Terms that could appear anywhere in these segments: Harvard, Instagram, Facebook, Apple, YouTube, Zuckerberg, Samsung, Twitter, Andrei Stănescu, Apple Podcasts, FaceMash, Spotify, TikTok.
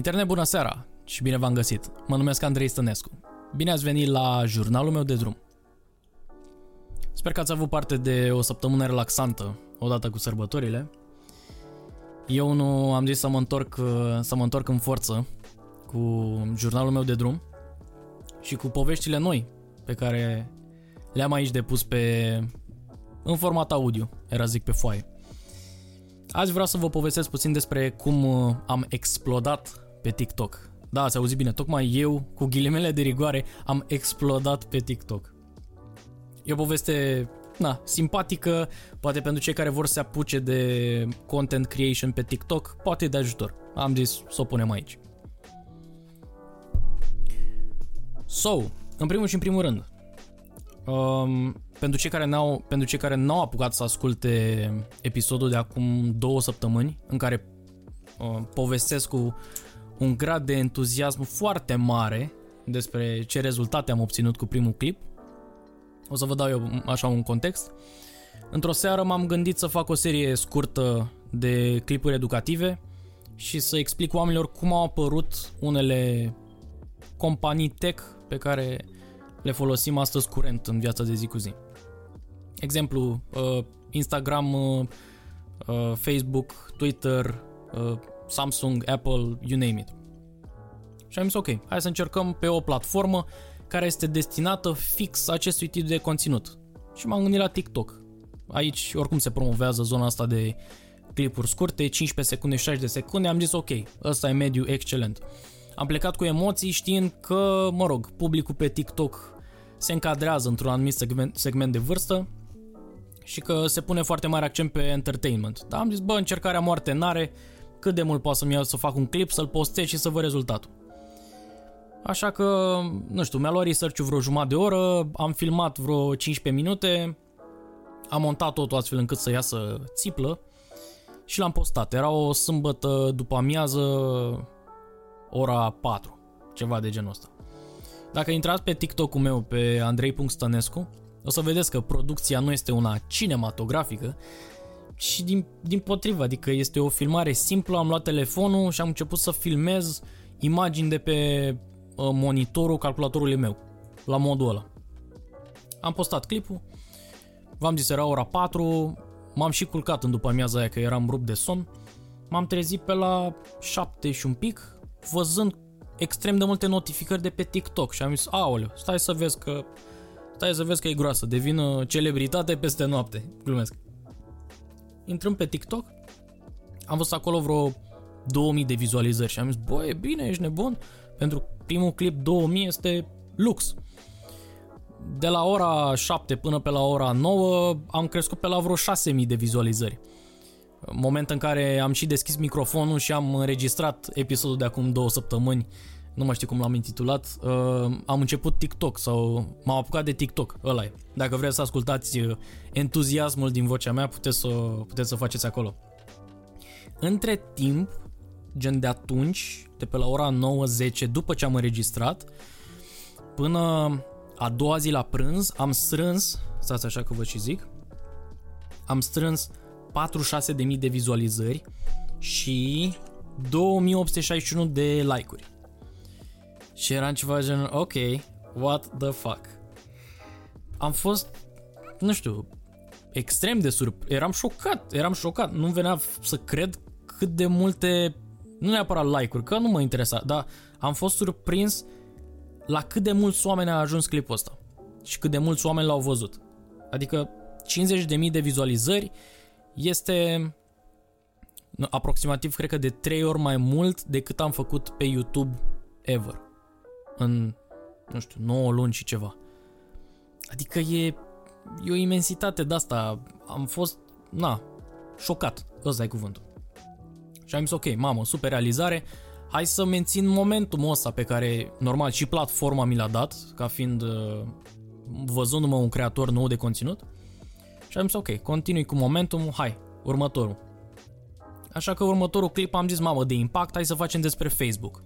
Internet, bună seara și bine v-am găsit! Mă numesc Andrei Stănescu. Bine ați venit la jurnalul meu de drum. Sper că ați avut parte de o săptămână relaxantă, odată cu sărbătorile. Eu nu am zis să mă întorc în forță cu jurnalul meu de drum și cu poveștile noi pe care le-am aici depus în format audio, pe foaie. Azi vreau să vă povestesc puțin despre cum am explodat pe TikTok. Da, ați auzit bine, tocmai eu, cu ghilimele de rigoare, am explodat pe TikTok. E o poveste, simpatică, poate pentru cei care vor să se apuce de content creation pe TikTok, poate de ajutor. Am zis să o punem aici. So, în primul și în primul rând, pentru cei care n-au apucat să asculte episodul de acum 2 săptămâni, în care povestesc cu un grad de entuziasm foarte mare despre ce rezultate am obținut cu primul clip, o să vă dau eu așa un context. Într-o seară m-am gândit să fac o serie scurtă de clipuri educative și să explic oamenilor cum au apărut unele companii tech pe care le folosim astăzi curent în viața de zi cu zi. Exemplu, Instagram, Facebook, Twitter, Samsung, Apple, you name it. Și am zis, ok, hai să încercăm pe o platformă care este destinată fix acestui tip de conținut. Și m-am gândit la TikTok. Aici oricum se promovează zona asta de clipuri scurte, 15 secunde, 60 de secunde. Am zis, ok, ăsta e mediu excelent. Am plecat cu emoții știind că, publicul pe TikTok se încadrează într-un anumit segment de vârstă și că se pune foarte mare accent pe entertainment. Dar am zis, încercarea moarte n-are, cât de mult poate să-mi iau să fac un clip, să-l postez și să văd rezultatul. Așa că, mi-a luat research-ul vreo jumătate de oră, am filmat vreo 15 minute, am montat totul astfel încât să iasă țiplă și l-am postat. Era o sâmbătă după amiază, ora 4, ceva de genul ăsta. Dacă intrați pe TikTok-ul meu, pe andrei.stănescu, o să vedeți că producția nu este una cinematografică, ci dimpotrivă, adică este o filmare simplă, am luat telefonul și am început să filmez imagini de pe monitorul calculatorului meu, la modul ăla. Am postat clipul, v-am zis, era ora 4, m-am și culcat în după amiaza aia că eram rupt de somn, m-am trezit pe la 7 și un pic, văzând extrem de multe notificări de pe TikTok și am zis, aoleu, stai să vezi că e groasă, devină celebritate peste noapte, glumesc. Intrând pe TikTok, am văzut acolo vreo 2000 de vizualizări și am zis, e bine, ești nebun, pentru primul clip 2000 este lux. De la ora 7 până pe la ora 9 am crescut pe la vreo 6000 de vizualizări. Moment în care am și deschis microfonul și am înregistrat episodul de acum 2 săptămâni, nu mai știu cum l-am intitulat, am început TikTok sau m-am apucat de TikTok, ăla e. Dacă vreți să ascultați entuziasmul din vocea mea, puteți să faceți acolo. Între timp, gen de atunci, de pe la ora 9-10, după ce am înregistrat, până a doua zi la prânz, am strâns, stați așa că vă și zic, am strâns 46.000 de vizualizări și 2861 de like-uri. Și eram ceva gen, ok, what the fuck. Am fost, extrem de eram șocat, nu venea să cred cât de multe, nu neapărat like-uri, că nu mă interesa, dar am fost surprins la cât de mulți oameni a ajuns clipul ăsta și cât de mulți oameni l-au văzut. Adică 50.000 de vizualizări este aproximativ, cred că, de 3 ori mai mult decât am făcut pe YouTube ever. În, 9 luni și ceva. Adică e o imensitate de asta. Am fost, șocat. Ăsta e cuvântul. Și am zis, ok, mamă, super realizare. Hai să mențin momentumul ăsta pe care, normal, și platforma mi l-a dat, ca fiind, văzându-mă un creator nou de conținut. Și am zis, ok, continui cu momentum, hai, următorul. Așa că următorul clip am zis, mamă, de impact, hai să facem despre Facebook.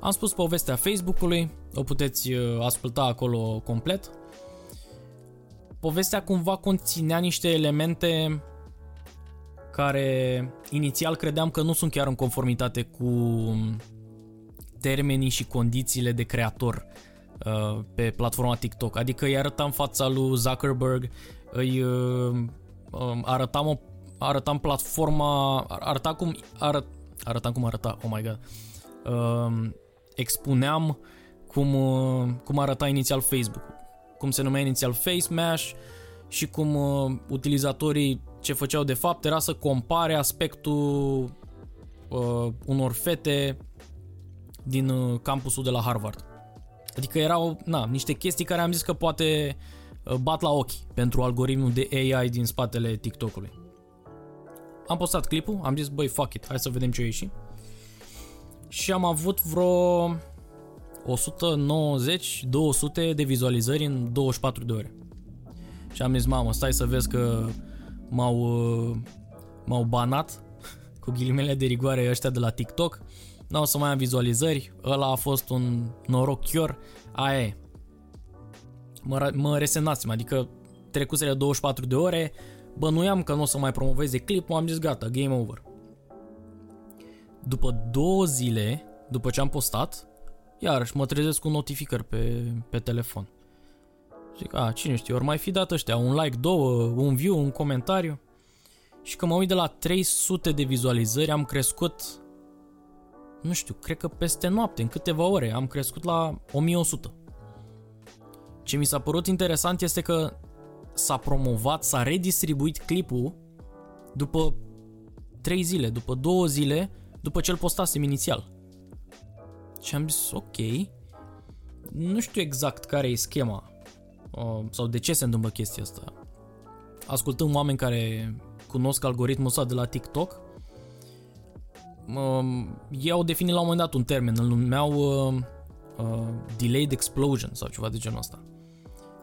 Am spus povestea Facebook-ului, o puteți asculta acolo complet. Povestea cumva conținea niște elemente care inițial credeam că nu sunt chiar în conformitate cu termenii și condițiile de creator pe platforma TikTok. Adică îi arătam fața lui Zuckerberg, îi arătam platforma, arătam cum arăta, oh my god. Expuneam cum arăta inițial Facebook, cum se numea inițial FaceMash și cum utilizatorii ce făceau de fapt era să compare aspectul unor fete din campusul de la Harvard. Adică erau niște chestii care am zis că poate bat la ochi pentru algoritmul de AI din spatele TikTok-ului. Am postat clipul, am zis băi, fuck it, hai să vedem ce a ieșit. Și am avut vreo 190-200 de vizualizări în 24 de ore. Și am zis, mamă, stai să vezi că m-au banat cu ghilimele de rigoare ăștia de la TikTok. N-o să mai am vizualizări, ăla a fost un noroc chior, aia e. Mă resemnați, adică trecusele 24 de ore, bănuiam că n-o să mai promoveze clipul, am zis gata, game over. După 2 zile, după ce am postat, iarăși mă trezesc cu notificări pe telefon. Zic, cine știe, ori mai fi dat ăștia, un like, 2, un view, un comentariu. Și când mă uit de la 300 de vizualizări, am crescut, nu știu, cred că peste noapte, în câteva ore, am crescut la 1100. Ce mi s-a părut interesant este că s-a promovat, s-a redistribuit clipul după 3 zile, după 2 zile, după ce îl postasem inițial. Și am zis, ok, nu știu exact care e schema sau de ce se întâmplă chestia asta. Ascultăm oameni care cunosc algoritmul ăsta de la TikTok. Ei au definit la un moment dat un termen, îl numeau delayed explosion sau ceva de genul ăsta.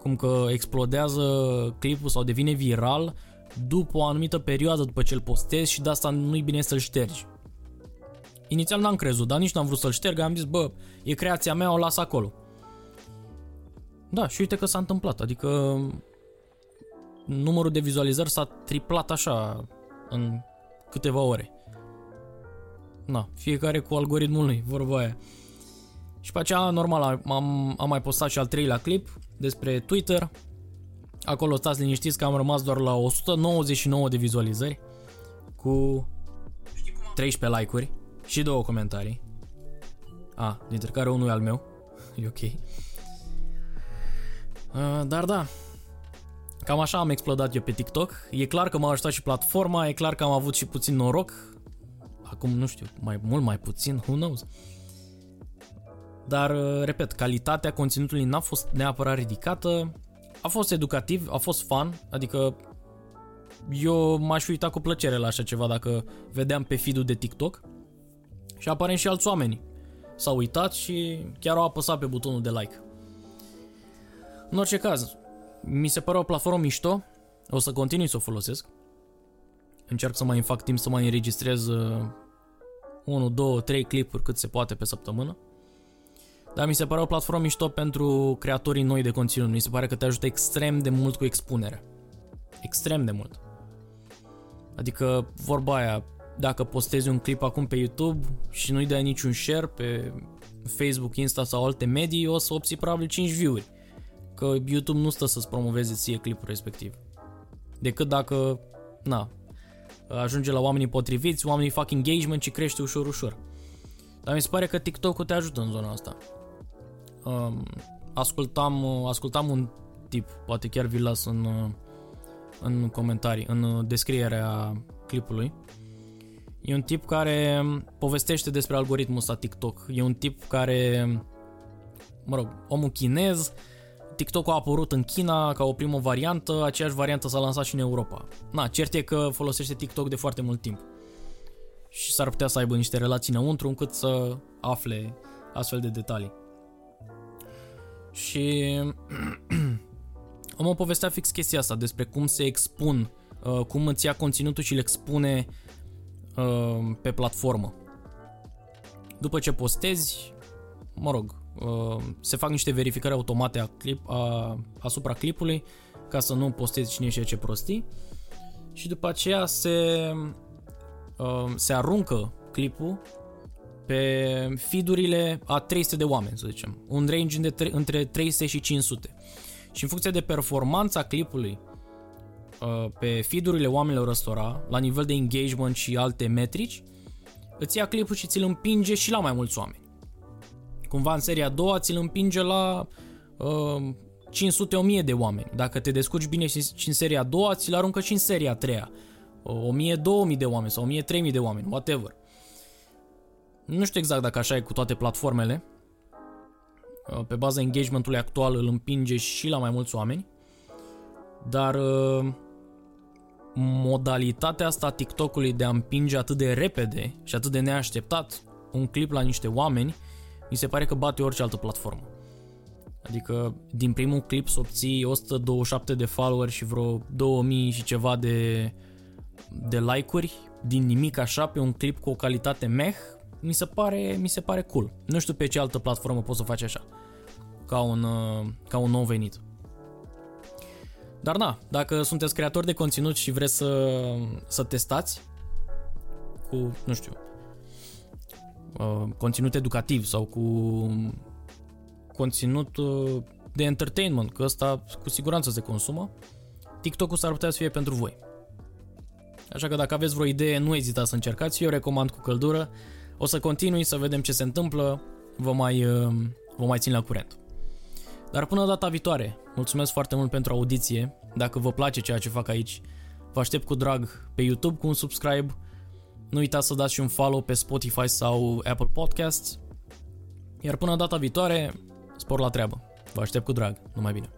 Cum că explodează clipul sau devine viral după o anumită perioadă după ce îl postezi și de asta nu-i bine să-l ștergi. Inițial n-am crezut, dar nici n-am vrut să-l șterg, am zis, bă, e creația mea, o las acolo. Da, și uite că s-a întâmplat, adică numărul de vizualizări s-a triplat așa în câteva ore. Na, fiecare cu algoritmul lui, vorba aia. Și pe aceea, normal, am mai postat și al 3-lea clip despre Twitter. Acolo stați liniștiți că am rămas doar la 199 de vizualizări cu 13 like-uri și 2 comentarii. Dintre care unul e al meu. E ok. Dar da, cam așa am explodat eu pe TikTok. E clar că m-a ajutat și platforma, e clar că am avut și puțin noroc. Acum, nu știu, mai mult, mai puțin, who knows. Dar, repet, calitatea conținutului n-a fost neapărat ridicată. A fost educativ, a fost fun, adică eu m-aș uita cu plăcere la așa ceva dacă vedeam pe feed-ul de TikTok. Și aparent și alți oameni s-au uitat și chiar au apăsat pe butonul de like. În orice caz, mi se pare o platformă mișto, o să continui să o folosesc. Încerc să mai fac timp să mai înregistrez 1, 2, 3 clipuri cât se poate pe săptămână. Dar mi se pare o platformă mișto pentru creatorii noi de conținut. Mi se pare că te ajută extrem de mult cu expunerea. Extrem de mult. Adică, vorba aia, dacă postezi un clip acum pe YouTube și nu-i dai niciun share pe Facebook, Insta sau alte medii, o să obții probabil 5 view-uri. Că YouTube nu stă să-ți promoveze ție clipul respectiv. Decât dacă, ajunge la oamenii potriviți, oamenii fac engagement și crește ușor, ușor. Dar mi se pare că TikTok-ul te ajută în zona asta. Ascultam un tip, poate chiar vi-l las în comentarii, în descrierea clipului. E un tip care povestește despre algoritmul ăsta TikTok. E un tip care, omul chinez, TikTok-ul a apărut în China ca o primă variantă, aceeași variantă s-a lansat și în Europa. Cert e că folosește TikTok de foarte mult timp. Și s-ar putea să aibă niște relații înăuntru încât să afle astfel de detalii. Și omul povestea fix chestia asta despre cum se expun, cum îți ia conținutul și îl expune pe platformă. După ce postezi, se fac niște verificări automate asupra clipului ca să nu postezi cine știe ce prostii și după aceea se aruncă clipul pe feed-urile a 300 de oameni, să zicem, un range între 300 și 500. Și în funcție de performanța clipului pe feed-urile oamenilor ăstora, la nivel de engagement și alte metrici, îți ia clipul și ți-l împinge și la mai mulți oameni. Cumva în seria a doua ți-l împinge la 500-1000 de oameni. Dacă te descurci bine și în seria a doua, ți-l aruncă și în seria a treia. 1000-2000 de oameni sau 1000-3000 de oameni, whatever. Nu știu exact dacă așa e cu toate platformele. Pe baza engagementului actual îl împinge și la mai mulți oameni. Dar modalitatea asta a TikTok-ului de a împinge atât de repede și atât de neașteptat un clip la niște oameni, mi se pare că bate orice altă platformă. Adică din primul clip să obții 127 de follower și vreo 2000 și ceva de like-uri din nimic așa pe un clip cu o calitate meh, mi se pare cool. Nu știu pe ce altă platformă poți să faci așa, ca un nou venit. Dar da, dacă sunteți creatori de conținut și vreți să testați cu, nu știu, conținut educativ sau cu conținut de entertainment, că ăsta cu siguranță se consumă, TikTok-ul s-ar putea să fie pentru voi. Așa că dacă aveți vreo idee, nu ezitați să încercați, eu recomand cu căldură. O să continui să vedem ce se întâmplă, vă mai țin la curent. Dar până data viitoare, mulțumesc foarte mult pentru audiție. Dacă vă place ceea ce fac aici, vă aștept cu drag pe YouTube cu un subscribe. Nu uitați să dați și un follow pe Spotify sau Apple Podcasts. Iar până data viitoare, spor la treabă. Vă aștept cu drag. Numai bine!